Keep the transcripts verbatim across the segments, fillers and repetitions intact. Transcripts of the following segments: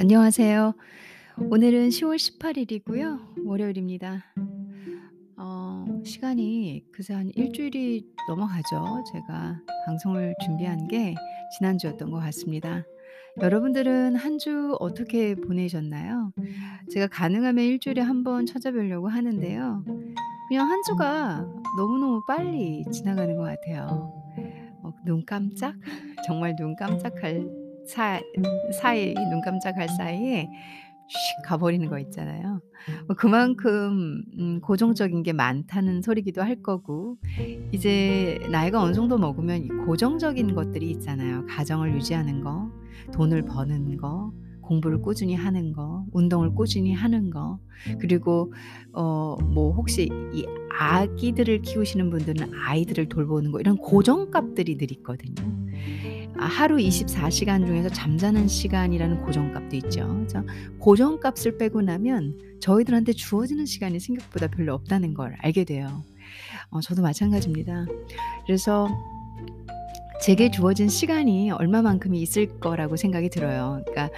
안녕하세요. 오늘은 시월 십팔 일이고요. 월요일입니다. 어, 시간이 그새 한 일주일이 넘어가죠. 제가 방송을 준비한 게 지난주였던 것 같습니다. 여러분들은 한 주 어떻게 보내셨나요? 제가 가능하면 일주일에 한 번 찾아뵈려고 하는데요. 그냥 한 주가 너무너무 빨리 지나가는 것 같아요. 어, 눈 깜짝? 정말 눈 깜짝할 사, 사이 눈 깜짝할 사이에 슉 가버리는 거 있잖아요. 뭐 그만큼 음, 고정적인 게 많다는 소리기도 할 거고, 이제 나이가 어느 정도 먹으면 이 고정적인 것들이 있잖아요. 가정을 유지하는 거, 돈을 버는 거, 공부를 꾸준히 하는 거, 운동을 꾸준히 하는 거, 그리고 어, 뭐 혹시 이 아기들을 키우시는 분들은 아이들을 돌보는 거, 이런 고정값들이 늘 있거든요. 하루 이십사 시간 중에서 잠자는 시간이라는 고정값도 있죠. 고정값을 빼고 나면 저희들한테 주어지는 시간이 생각보다 별로 없다는 걸 알게 돼요. 어, 저도 마찬가지입니다. 그래서 제게 주어진 시간이 얼마만큼이 있을 거라고 생각이 들어요. 그러니까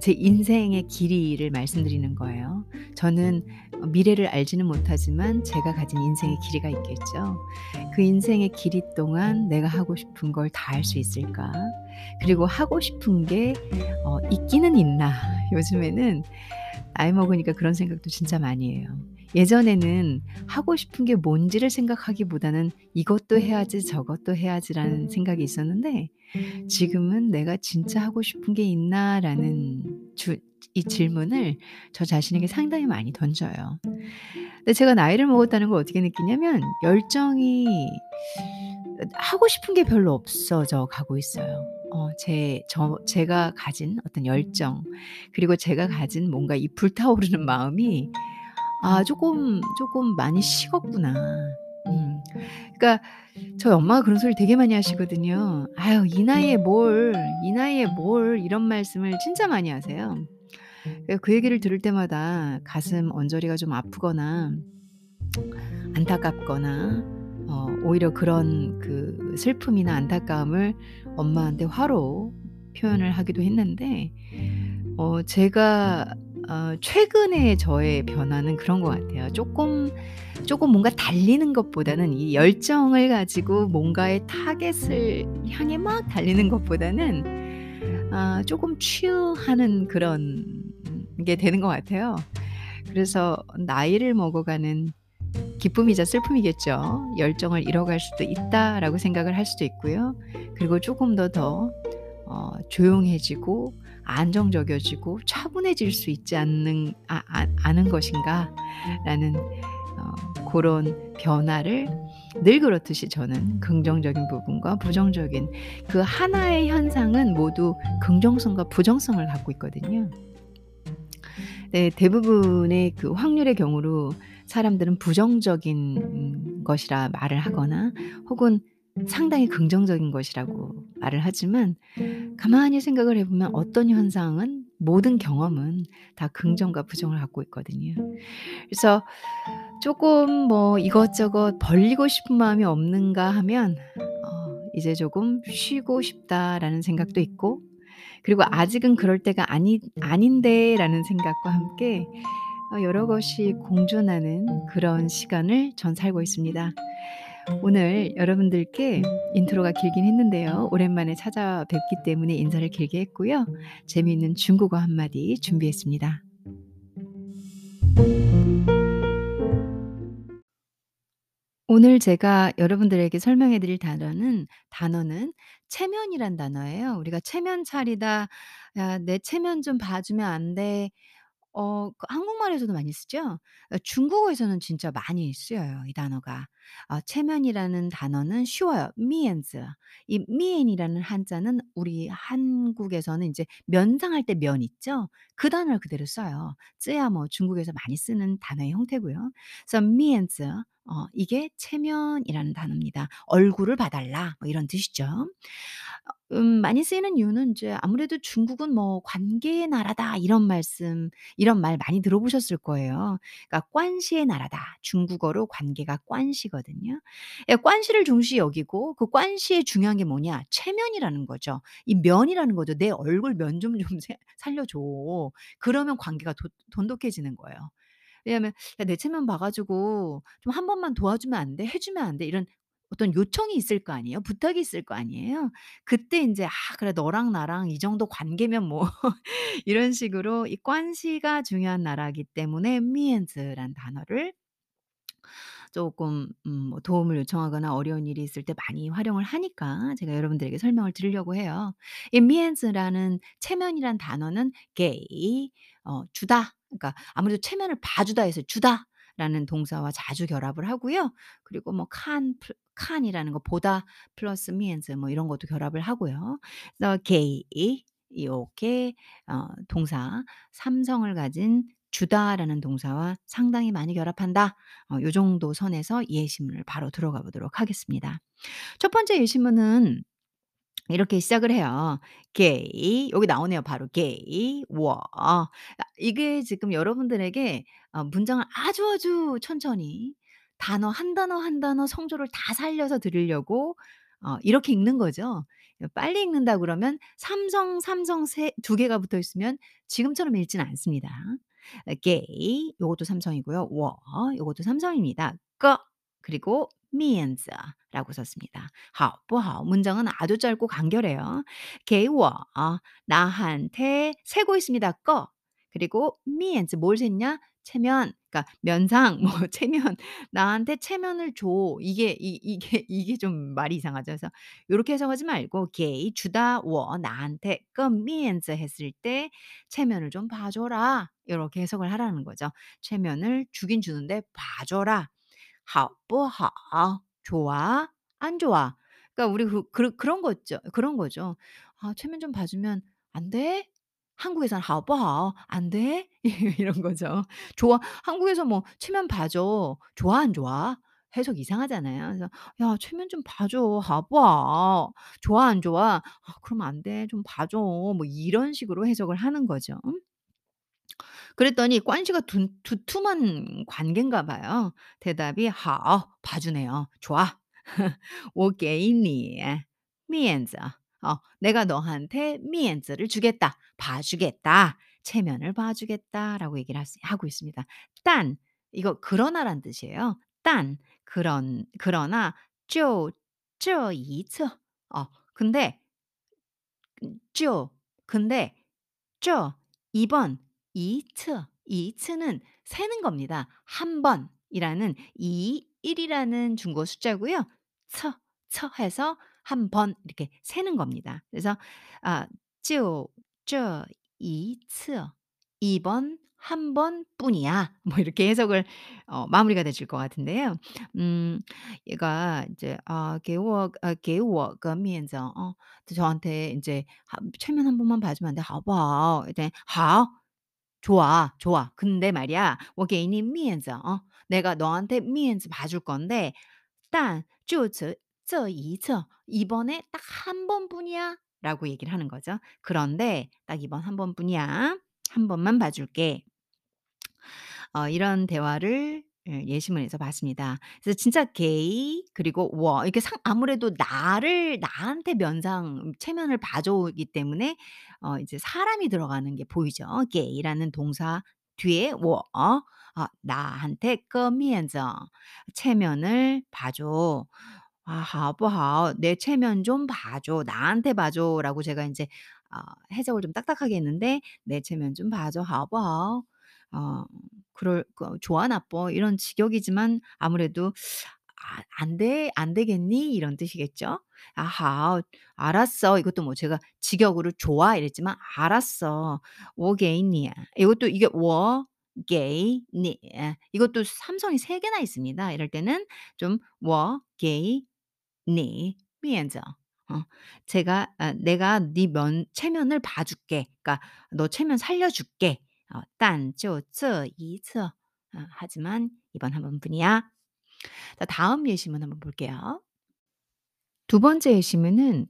제 인생의 길이를 말씀드리는 거예요. 저는 미래를 알지는 못하지만 제가 가진 인생의 길이가 있겠죠. 그 인생의 길이 동안 내가 하고 싶은 걸 다 할 수 있을까? 그리고 하고 싶은 게 어, 있기는 있나? 요즘에는 나이 먹으니까 그런 생각도 진짜 많이 해요. 예전에는 하고 싶은 게 뭔지를 생각하기보다는 이것도 해야지 저것도 해야지라는 생각이 있었는데, 지금은 내가 진짜 하고 싶은 게 있나라는 주, 이 질문을 저 자신에게 상당히 많이 던져요. 근데 제가 나이를 먹었다는 걸 어떻게 느끼냐면, 열정이 하고 싶은 게 별로 없어져 가고 있어요. 어, 제, 저, 제가 가진 어떤 열정, 그리고 제가 가진 뭔가 이 불타오르는 마음이 아, 조금, 조금 많이 식었구나. 음. 그러니까, 저희 엄마가 그런 소리 되게 많이 하시거든요. 아유, 이 나이에 뭘, 이 나이에 뭘, 이런 말씀을 진짜 많이 하세요. 그 얘기를 들을 때마다 가슴 언저리가 좀 아프거나, 안타깝거나, 어, 오히려 그런 그 슬픔이나 안타까움을 엄마한테 화로 표현을 하기도 했는데, 어, 제가, 어, 최근에 저의 변화는 그런 것 같아요. 조금 조금 뭔가 달리는 것보다는, 이 열정을 가지고 뭔가의 타겟을 향해 막 달리는 것보다는 어, 조금 치유하는 그런 게 되는 것 같아요. 그래서 나이를 먹어가는 기쁨이자 슬픔이겠죠. 열정을 잃어갈 수도 있다라고 생각을 할 수도 있고요. 그리고 조금 더 더 어, 조용해지고 안정적여지고 차분해질 수 있지 않는, 아, 아, 않은 것인가라는 어, 그런 변화를 늘 그렇듯이 저는 긍정적인 부분과 부정적인 그 하나의 현상은 모두 긍정성과 부정성을 갖고 있거든요. 네, 대부분의 그 확률의 경우로 사람들은 부정적인 것이라 말을 하거나, 혹은 상당히 긍정적인 것이라고 말을 하지만, 가만히 생각을 해보면 어떤 현상은, 모든 경험은 다 긍정과 부정을 갖고 있거든요. 그래서 조금 뭐 이것저것 벌리고 싶은 마음이 없는가 하면 어, 이제 조금 쉬고 싶다라는 생각도 있고, 그리고 아직은 그럴 때가 아니, 아닌데 라는 생각과 함께 여러 것이 공존하는 그런 시간을 전 살고 있습니다. 오늘 여러분들께 인트로가 길긴 했는데요. 오랜만에 찾아뵙기 때문에 인사를 길게 했고요. 재미있는 중국어 한마디 준비했습니다. 오늘 제가 여러분들에게 설명해 드릴 단어는 단어는 체면이란 단어예요. 우리가 체면 차리다, 야, 내 체면 좀 봐주면 안 돼. 어, 한국말에서도 많이 쓰죠. 중국어에서는 진짜 많이 쓰여요, 이 단어가. 어, 체면이라는 단어는 쉬워요. 미엔즈. 이 미엔이라는 한자는 우리 한국에서는 이제 면상할 때 면 있죠. 그 단어를 그대로 써요. 쯔야 뭐 중국에서 많이 쓰는 단어의 형태고요. 그래서 미엔즈. 어, 이게 체면이라는 단어입니다. 얼굴을 봐달라 뭐 이런 뜻이죠. 음, 많이 쓰이는 이유는 이제 아무래도 중국은 뭐 관계의 나라다 이런 말씀, 이런 말 많이 들어보셨을 거예요. 그러니까 관시의 나라다. 중국어로 관계가 관시거든요. 예, 관시를 중시 여기고 그 관시의 중요한 게 뭐냐? 체면이라는 거죠. 이 면이라는 거죠. 내 얼굴 면 좀 좀 살려줘. 그러면 관계가 도- 돈독해지는 거예요. 왜냐하면 야, 내 체면 봐가지고 좀 한 번만 도와주면 안 돼? 해주면 안 돼? 이런 어떤 요청이 있을 거 아니에요? 부탁이 있을 거 아니에요? 그때 이제 아 그래 너랑 나랑 이 정도 관계면 뭐 이런 식으로 이 관시가 중요한 나라이기 때문에 미엔즈란 단어를 조금 음, 뭐 도움을 요청하거나 어려운 일이 있을 때 많이 활용을 하니까 제가 여러분들에게 설명을 드리려고 해요. 이 미엔즈라는 체면이란 단어는 게이 어, 주다. 그러니까 아무래도 체면을 봐주다 해서 주다. 라는 동사와 자주 결합을 하고요. 그리고 뭐 칸, 플- 칸이라는 거 보다 플러스 미엔즈 뭐 이런 것도 결합을 하고요. 그래서 게이 이렇게 어, 동사 삼성을 가진 주다라는 동사와 상당히 많이 결합한다. 어, 요 정도 선에서 예시문을 바로 들어가 보도록 하겠습니다. 첫 번째 예시문은 이렇게 시작을 해요. 게이 여기 나오네요. 바로 게이 워 아, 이게 지금 여러분들에게 어, 문장을 아주 아주 천천히 단어 한 단어 한 단어 성조를 다 살려서 드리려고 어, 이렇게 읽는 거죠. 빨리 읽는다 그러면 삼성 삼성 세, 두 개가 붙어 있으면 지금처럼 읽진 않습니다. 게이 요것도 삼성이고요. 워 요것도 삼성입니다. 거 그리고 미엔즈라고 썼습니다. 好不好 문장은 아주 짧고 간결해요. 给我 나한테 세고 있습니다. 꺼 그리고 means 뭘 샜냐? 체면 그러니까 면상 뭐 체면 나한테 체면을 줘 이게 이, 이게 이게 좀 말이 이상하죠. 그래서 이렇게 해석하지 말고 게 주다 워 나한테 꺼 means 했을 때 체면을 좀 봐줘라 이렇게 해석을 하라는 거죠. 체면을 주긴 주는데 봐줘라. 好不好 좋아 안 좋아. 그러니까 우리 그, 그, 그런 거죠. 그런 거죠. 아, 최면 좀 봐주면 안 돼? 한국에선 하오바오 안 돼? 이런 거죠. 좋아. 한국에서 뭐 최면 봐줘. 좋아 안 좋아? 해석 이상하잖아요. 그래서 야 최면 좀 봐줘. 하오바오 좋아 안 좋아? 아, 그럼 안 돼. 좀 봐줘. 뭐 이런 식으로 해석을 하는 거죠. 그랬더니 관시가 둔- 두툼한 관계인가 봐요. 대답이 하오 봐주네요. 좋아. 我给你面子. 어, 내가 너한테 면즈를 주겠다. 봐주겠다. 체면을 봐주겠다라고 얘기를 하- 하고 있습니다. 딴 이거 그러나란 뜻이에요. 딴 그런 그러나 쪼쪼이츠 어, 근데 쪼 근데 쪼 이번 이츠 이츠는 세는 겁니다. 한 번이라는 이 일이라는 중국어 숫자고요. 쳐 쳐 해서 한 번 이렇게 세는 겁니다. 그래서 아, 쪼, 쪼, 이츠 이번 한 번뿐이야. 뭐 이렇게 해석을 어, 마무리가 되실 것 같은데요. 음, 얘가 이제 아, 개워, 아, 개워가 면접 어, 저한테 이제 하- 최면 한 번만 봐주면 안 돼? 하봐. 이제 하 좋아, 좋아. 근데 말이야, 我给你 面子, 어? 내가 너한테 面子 봐줄 건데, 但就此这一次, 이번에 딱 한 번뿐이야. 라고 얘기를 하는 거죠. 그런데 딱 이번 한 번뿐이야. 한 번만 봐줄게. 어, 이런 대화를 예, 예시문에서 봤습니다. 그래서 진짜 게이 그리고 워 이렇게 상, 아무래도 나를 나한테 면상 체면을 봐줘오기 때문에 어, 이제 사람이 들어가는 게 보이죠. 게이라는 동사 뒤에 워 아, 나한테 꺼미엔저 체면을 봐줘. 아, 하보하오 내 체면 좀 봐줘. 나한테 봐줘라고 제가 이제 어, 해석을 좀 딱딱하게 했는데 내 체면 좀 봐줘. 하보하오 어, 그럴 거 좋아 나빠 이런 직역이지만 아무래도 아, 안 돼, 안 되겠니? 이런 뜻이겠죠? 아하, 알았어. 이것도 뭐 제가 직역으로 좋아 이랬지만 알았어. 워게이니야. 이것도 이게 워 게이 니 이것도 삼성이 세 개나 있습니다. 이럴 때는 좀워 게이 네, 미안해. 어, 제가 아, 내가 네 면, 체면을 봐줄게. 그러니까 너 체면 살려줄게. 어, 딴就这一次. 아, 하지만 이번 한 번뿐이야. 자, 다음 예시문 한번 볼게요. 두 번째 예시문은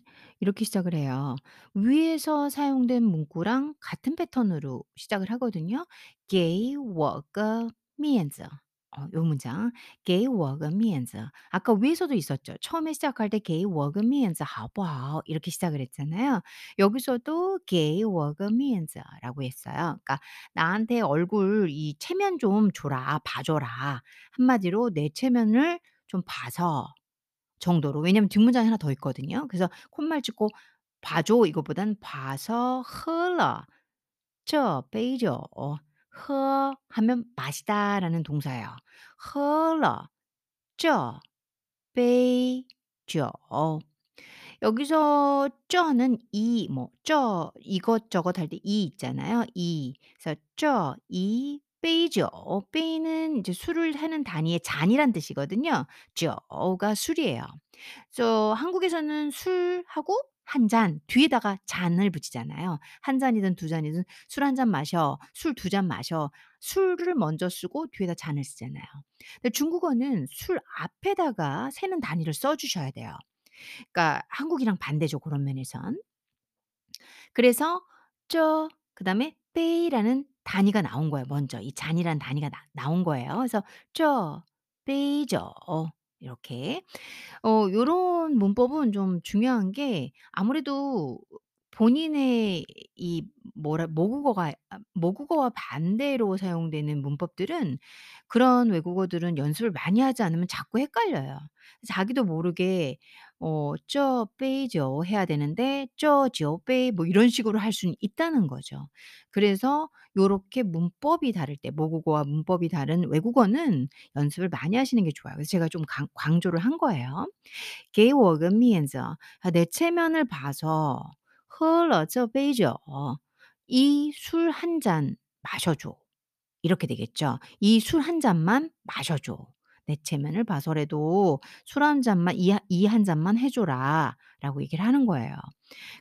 이렇게 시작을 해요. 위에서 사용된 문구랑 같은 패턴으로 시작을 하거든요. 게이 워거 미엔즈. 어, 요 문장. 게이 워거 미엔즈. 아까 위에서도 있었죠. 처음에 시작할 때 게이 워거 미엔즈 하바오 이렇게 시작을 했잖아요. 여기서도 게이 워거 미엔즈라고 했어요. 그러니까 나한테 얼굴 이 체면 좀 줘라, 봐줘라. 한마디로 내 체면을 좀 봐서 정도로. 왜냐면 뒷문장이 하나 더 있거든요. 그래서 콧말 찍고 봐줘 이거보단 봐서 흘러 저 빼이죠. 어, 허 하면 마시다라는 동사예요. 흘러 저 빼이죠. 여기서 쩌는 이, 뭐, 쩌, 이것저것 할 때 이 있잖아요. 이. 그래서 쩌, 이, 빼이죠. 빼이는 이제 술을 하는 단위의 잔이란 뜻이거든요. 쩌가 술이에요. 그래서 한국에서는 술하고 한 잔, 뒤에다가 잔을 붙이잖아요. 한 잔이든 두 잔이든 술 한 잔 마셔, 술 두 잔 마셔, 술을 먼저 쓰고 뒤에다 잔을 쓰잖아요. 근데 중국어는 술 앞에다가 세는 단위를 써주셔야 돼요. 그러니까 한국이랑 반대죠 그런 면에선. 그래서 쩌 그다음에 빼이라는 단위가 나온 거예요. 먼저 이 잔이란 단위가 나, 나온 거예요. 그래서 쩌 빼이죠 이렇게. 어 요런 문법은 좀 중요한 게 아무래도 본인의 이 뭐라 모국어가 아, 모국어와 반대로 사용되는 문법들은 그런 외국어들은 연습을 많이 하지 않으면 자꾸 헷갈려요. 자기도 모르게 어, 쩌, 빼이죠 해야 되는데, 쩌, 지어, 빼이, 뭐 이런 식으로 할 수는 있다는 거죠. 그래서 요렇게 문법이 다를 때, 모국어와 문법이 다른 외국어는 연습을 많이 하시는 게 좋아요. 그래서 제가 좀 강, 강조를 한 거예요. 게이워금 미엔저. 내 체면을 봐서, 흘러져 빼이죠. 이 술 한 잔 마셔줘. 이렇게 되겠죠. 이 술 한 잔만 마셔줘. 내 체면을 봐서라도 술 한 잔만 이 한 잔만 해줘라라고 얘기를 하는 거예요.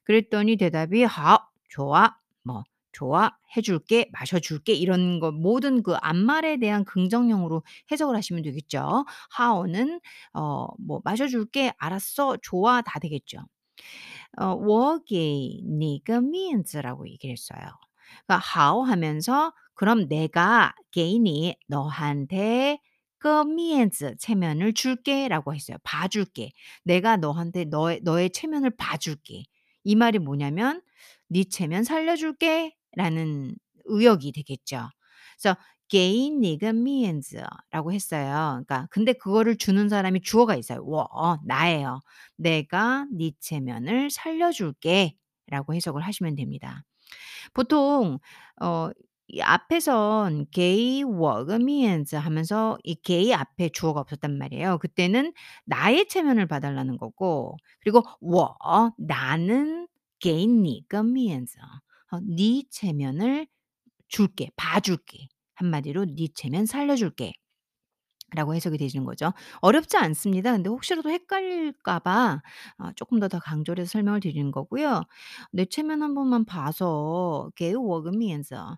그랬더니 대답이 하 좋아 뭐 좋아 해줄게 마셔줄게 이런 거 모든 그 앞말에 대한 긍정형으로 해석을 하시면 되겠죠. 하오는 어 뭐 마셔줄게 알았어 좋아 다 되겠죠. 어, 我给你个面子라고 얘기를 했어요. 그러니까 하오 하면서 그럼 내가 게이니 너한테 그 미엔즈 체면을 줄게라고 했어요. 봐줄게. 내가 너한테 너의 너의 체면을 봐줄게. 이 말이 뭐냐면 네 체면 살려줄게라는 의역이 되겠죠. 그래서 게이니가 미엔즈라고 했어요. 그러니까 근데 그거를 주는 사람이 주어가 있어요. 워 나예요. 내가 네 체면을 살려줄게라고 해석을 하시면 됩니다. 보통 어, 이 앞에선 게이 워그미엔즈 하면서 이 게이 앞에 주어가 없었단 말이에요. 그때는 나의 체면을 봐달라는 거고 그리고 워 나는 게이니까 미엔즈 어, 네 체면을 줄게 봐줄게 한마디로 네 체면 살려줄게 라고 해석이 되시는 거죠. 어렵지 않습니다. 근데 혹시라도 헷갈릴까 봐 어, 조금 더 더 강조를 해서 설명을 드리는 거고요. 내 체면 한 번만 봐서 개워그미엔서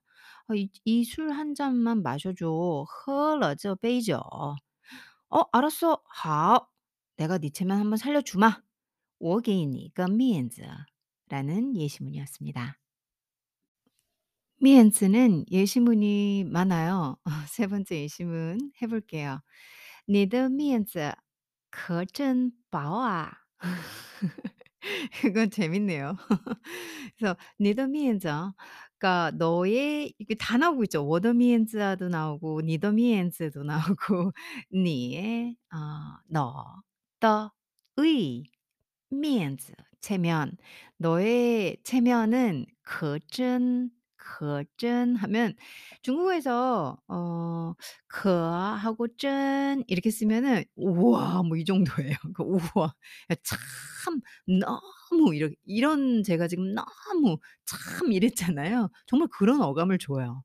이 술 한 잔만 마셔줘. 흘러져 빼이죠. 어 알았어. 하 내가 네 체면 한번 살려주마. 워게이니까 미엔즈라는 예시문이었습니다. 미엔즈는 예시문이 많아요. 세 번째 예시문 해볼게요. 你的面子可真薄啊. 이건 재밌네요. 그래서 你的面子, 그러니까 너의 이게 다 나오고 있죠. 我的面子도 나오고, 你的面子도 나오고, 你의 어, 너, 더, 의, 면즈 체면 너의 체면은 거진 거진 하면 중국어에서 어 거하고 쩐 이렇게 쓰면은 우와 뭐 이 정도예요. 그 우와 야, 참 너무 이런 이런 제가 지금 너무 참 이랬잖아요. 정말 그런 어감을 줘요.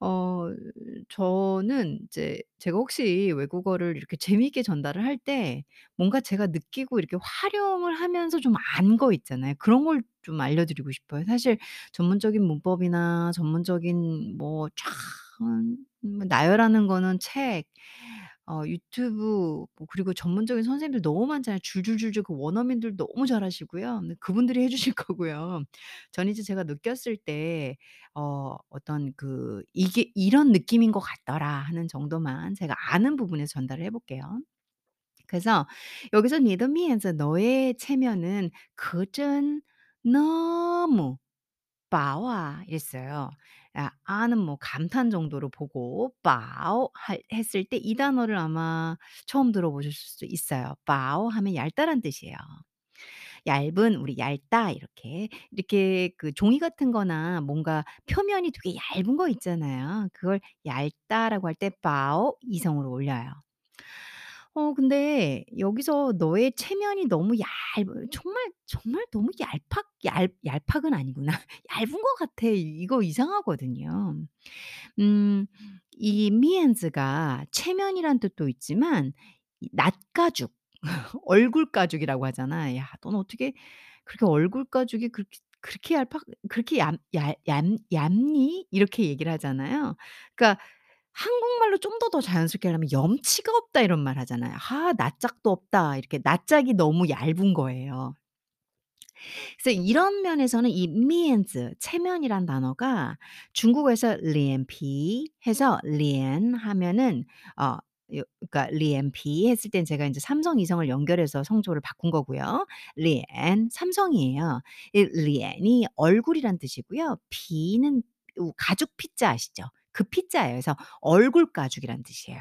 어 저는 이제 제가 혹시 외국어를 이렇게 재미있게 전달을 할 때 뭔가 제가 느끼고 이렇게 활용을 하면서 좀 안 거 있잖아요. 그런 걸 좀 알려드리고 싶어요. 사실 전문적인 문법이나 전문적인 뭐쫙 나열하는 거는 책, 어, 유튜브 뭐 그리고 전문적인 선생님들 너무 많잖아요. 줄줄줄줄 그 원어민들 너무 잘하시고요. 근데 그분들이 해주실 거고요. 전 이제 제가 느꼈을 때 어, 어떤 그 이게 이런 느낌인 것 같더라 하는 정도만 제가 아는 부분에서 전달을 해볼게요. 그래서 여기서 니더미에서 너의 체면은 그전 너무 빠와 이랬어요. 아, 아는 뭐 감탄 정도로 보고 빠오 할- 했을 때 이 단어를 아마 처음 들어보셨을 수도 있어요. 빠오 하면 얇다란 뜻이에요. 얇은 우리 얇다 이렇게 이렇게 그 종이 같은 거나 뭔가 표면이 되게 얇은 거 있잖아요. 그걸 얇다라고 할 때 빠오 이성으로 올려요. 어, 근데 여기서 너의 체면이 너무 얇, 정말, 정말 너무 얄팍, 얄, 얄팍은 아니구나. 얇은 것 같아. 이거 이상하거든요. 음, 이 미엔즈가 체면이란 뜻도 있지만, 이 낯가죽, 얼굴 가죽이라고 하잖아. 야, 넌 어떻게 그렇게 얼굴 가죽이 그렇게 그렇게 얄팍 그렇게 얌, 얄, 얌, 얌니 이렇게 얘기를 하잖아요. 그러니까 한국말로 좀 더 더 자연스럽게 하려면 염치가 없다 이런 말 하잖아요. 아, 낯짝도 없다. 이렇게 낯짝이 너무 얇은 거예요. 그래서 이런 면에서는 이 미엔즈 체면이란 단어가 중국에서 리엔피 해서 리엔 하면은 어 요- 그러니까 리엔피 했을 땐 제가 이제 삼성 이성을 연결해서 성조를 바꾼 거고요. 리엔 삼성이에요. 이 리엔이 얼굴이란 뜻이고요. 피는 우- 가죽 피자 아시죠? 그 피자예요. 그래서 얼굴 가죽이란 뜻이에요.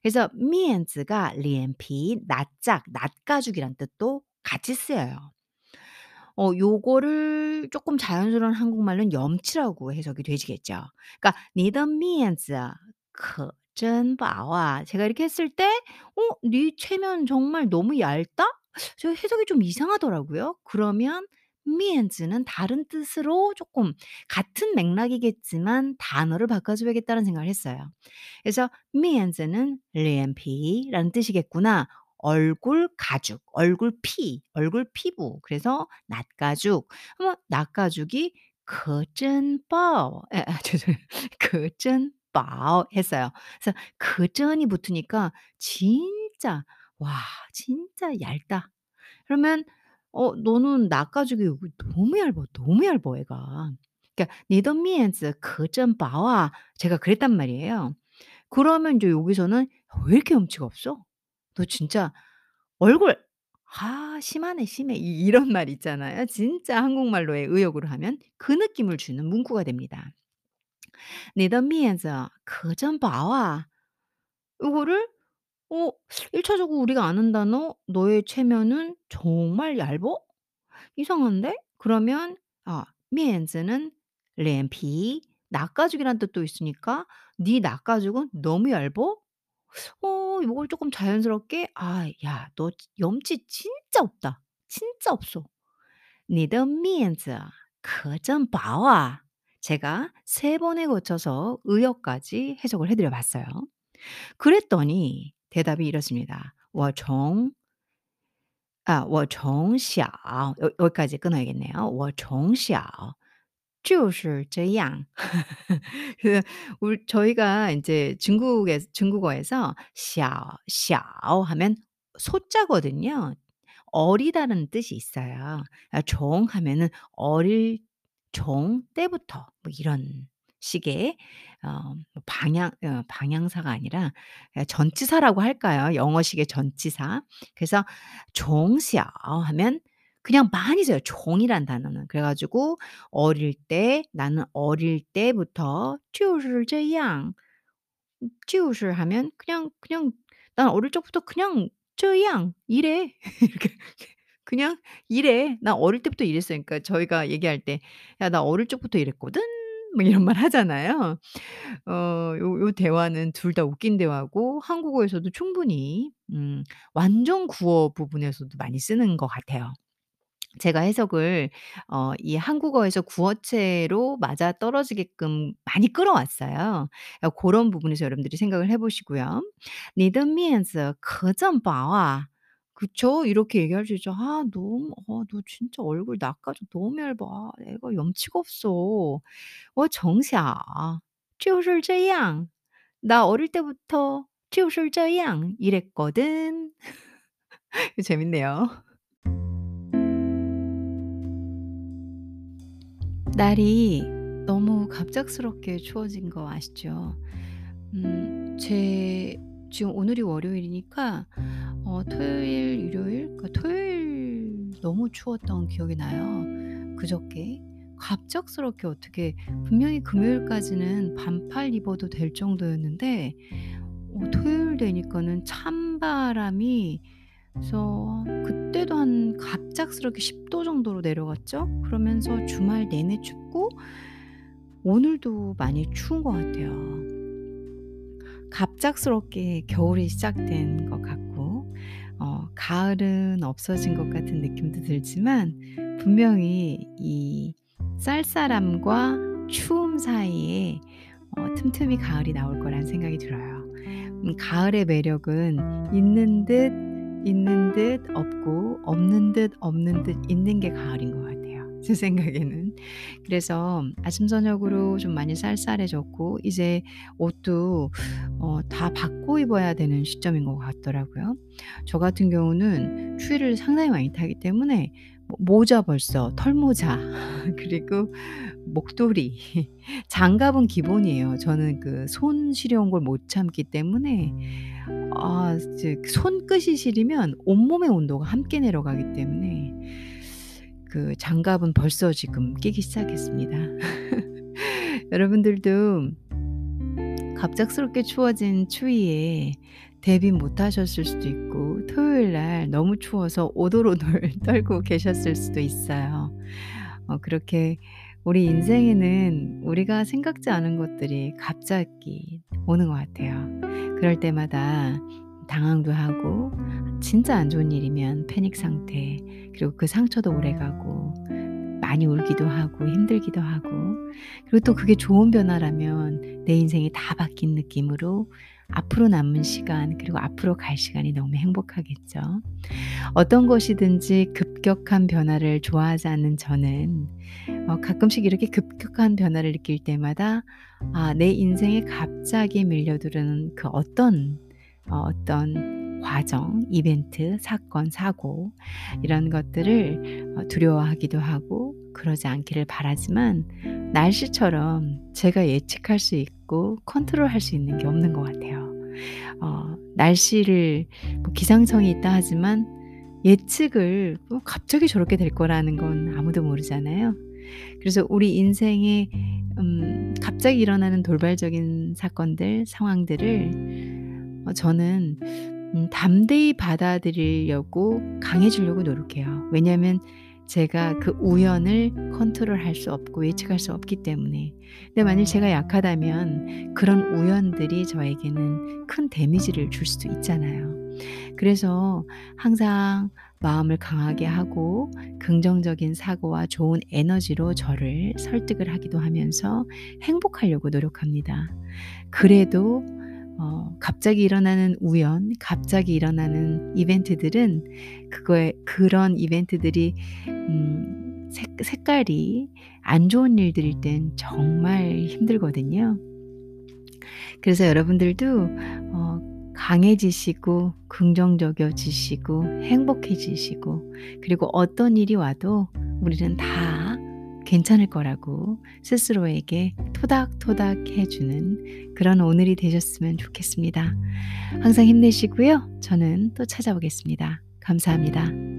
그래서 미엔즈가 리엔피 낯짝 낯가죽이란 뜻도 같이 쓰여요. 어, 요거를 조금 자연스러운 한국말로는 염치라고 해석이 되시겠죠. 그러니까 네더 미엔즈야. 그전 봐와. 제가 이렇게 했을 때 어, 네 체면 정말 너무 얇다? 저 해석이 좀 이상하더라고요. 그러면 미엔즈는 다른 뜻으로 조금 같은 맥락이겠지만 단어를 바꿔줘야겠다는 생각을 했어요. 그래서 미엔즈는 리엠피라는 뜻이겠구나. 얼굴 가죽, 얼굴 피, 얼굴 피부. 그래서 낯가죽. 아마 낯가죽이 거전bao. 에, 아, 죄송해요. 거전bao 했어요. 그래서 거전이 붙으니까 진짜 와, 진짜 얇다. 그러면 어 너는 낯가죽이 너무 얇아 너무 얇아 애가 그러니까 네더 미엔즈 그전 봐와 제가 그랬단 말이에요. 그러면 이제 여기서는 왜 이렇게 염치가 없어 너 진짜 얼굴 아 심하네 심해 이- 이런 말 있잖아요. 진짜 한국말로의 의역으로 하면 그 느낌을 주는 문구가 됩니다. 네더 미엔즈 그전 봐와 이거를 어 일 차적으로 우리가 아는 단어 너의 체면은 정말 얇어 이상한데? 그러면 아, 미엔즈는 램피 낯가죽이란 뜻도 있으니까 네 낯가죽은 너무 얇어? 어, 이걸 조금 자연스럽게 아, 야, 너 염치 진짜 없다. 진짜 없어. 니더 미엔즈 그전 봐와. 제가 세 번에 거쳐서 의역까지 해석을 해드려 봤어요. 그랬더니 대답이 이렇습니다. 워정 아, 我从小 여- 여기까지 끊어야겠네요. 我从小就是这样. 그 우리 저희가 이제 중국에 중국어에서 小小 하면 소자거든요. 어리다는 뜻이 있어요. 아, 종 하면은 어릴 종 때부터 뭐 이런 식의 어, 뭐 방향 어, 방향사가 아니라 에, 전치사라고 할까요? 영어식의 전치사. 그래서 종샤 하면 그냥 많이 써요. 종이란 단어는. 그래가지고 어릴 때 나는 어릴 때부터 就是这样 찌우실 하면 그냥 그냥 난 어릴 적부터 그냥 저양 이래 이렇게 그냥 이래 나 어릴 때부터 이랬으니까 저희가 얘기할 때 야 나 어릴 적부터 이랬거든 뭐 이런 말 하잖아요. 어, 요, 요 대화는 둘 다 웃긴 대화고 한국어에서도 충분히 음, 완전 구어 부분에서도 많이 쓰는 것 같아요. 제가 해석을 어, 이 한국어에서 구어체로 맞아 떨어지게끔 많이 끌어왔어요. 어, 그런 부분에서 여러분들이 생각을 해보시고요. 니들 미엔즈 그전 봐와. 그쵸? 이렇게 얘기할 수 있죠. 아, 너무, 어, 너 진짜 얼굴 낯가죽 너무 얇아. 애가 염치가 없어. 어, 정샤. 就是这样. 나 어릴 때부터 就是这样이랬거든. 재밌네요. 날이 너무 갑작스럽게 추워진 거 아시죠? 음, 제 지금 오늘이 월요일이니까 어, 토요일, 일요일, 그러니까 토요일 너무 추웠던 기억이 나요. 그저께 갑작스럽게 어떻게 분명히 금요일까지는 반팔 입어도 될 정도였는데 어, 토요일 되니까는 찬바람이 그래서 그때도 한 갑작스럽게 십 도 정도로 내려갔죠. 그러면서 주말 내내 춥고 오늘도 많이 추운 것 같아요. 갑작스럽게 겨울이 시작된 것 같고 어, 가을은 없어진 것 같은 느낌도 들지만 분명히 이 쌀쌀함과 추움 사이에 어, 틈틈이 가을이 나올 거란 생각이 들어요. 음, 가을의 매력은 있는 듯 있는 듯 없고 없는 듯 없는 듯 있는 게 가을인 것 같아요. 제 생각에는. 그래서 아침 저녁으로 좀 많이 쌀쌀해졌고 이제 옷도 어, 다 바꿔 입어야 되는 시점인 것 같더라고요. 저 같은 경우는 추위를 상당히 많이 타기 때문에 뭐 모자 벌써 털모자 그리고 목도리 장갑은 기본이에요. 저는 그 손 시려운 걸 못 참기 때문에 아, 이제 손끝이 시리면 온몸의 온도가 함께 내려가기 때문에 그 장갑은 벌써 지금 끼기 시작했습니다. 여러분들도 갑작스럽게 추워진 추위에 대비 못하셨을 수도 있고 토요일 날 너무 추워서 오돌오돌 떨고 계셨을 수도 있어요. 어, 그렇게 우리 인생에는 우리가 생각지 않은 것들이 갑자기 오는 것 같아요. 그럴 때마다 당황도 하고 진짜 안 좋은 일이면 패닉 상태 그리고 그 상처도 오래가고 많이 울기도 하고 힘들기도 하고 그리고 또 그게 좋은 변화라면 내 인생이 다 바뀐 느낌으로 앞으로 남은 시간 그리고 앞으로 갈 시간이 너무 행복하겠죠. 어떤 것이든지 급격한 변화를 좋아하지 않는 저는 어, 가끔씩 이렇게 급격한 변화를 느낄 때마다 아, 내 인생에 갑자기 밀려드는 그 어떤 어, 어떤 과정, 이벤트, 사건, 사고 이런 것들을 어, 두려워하기도 하고 그러지 않기를 바라지만 날씨처럼 제가 예측할 수 있고 컨트롤할 수 있는 게 없는 것 같아요. 어, 날씨를 뭐 기상청이 있다 하지만 예측을 뭐 갑자기 저렇게 될 거라는 건 아무도 모르잖아요. 그래서 우리 인생에 음, 갑자기 일어나는 돌발적인 사건들, 상황들을 어, 저는 음, 담대히 받아들이려고 강해지려고 노력해요. 왜냐하면 제가 그 우연을 컨트롤할 수 없고 예측할 수 없기 때문에. 근데 만일 제가 약하다면 그런 우연들이 저에게는 큰 데미지를 줄 수도 있잖아요. 그래서 항상 마음을 강하게 하고 긍정적인 사고와 좋은 에너지로 저를 설득을 하기도 하면서 행복하려고 노력합니다. 그래도 어, 갑자기 일어나는 우연, 갑자기 일어나는 이벤트들은 그거에 그런 이벤트들이 음, 색, 색깔이 안 좋은 일들일 땐 정말 힘들거든요. 그래서 여러분들도 어, 강해지시고 긍정적이어지시고 행복해지시고 그리고 어떤 일이 와도 우리는 다 괜찮을 거라고 스스로에게 토닥토닥 해주는 그런 오늘이 되셨으면 좋겠습니다. 항상 힘내시고요. 저는 또 찾아오겠습니다. 감사합니다.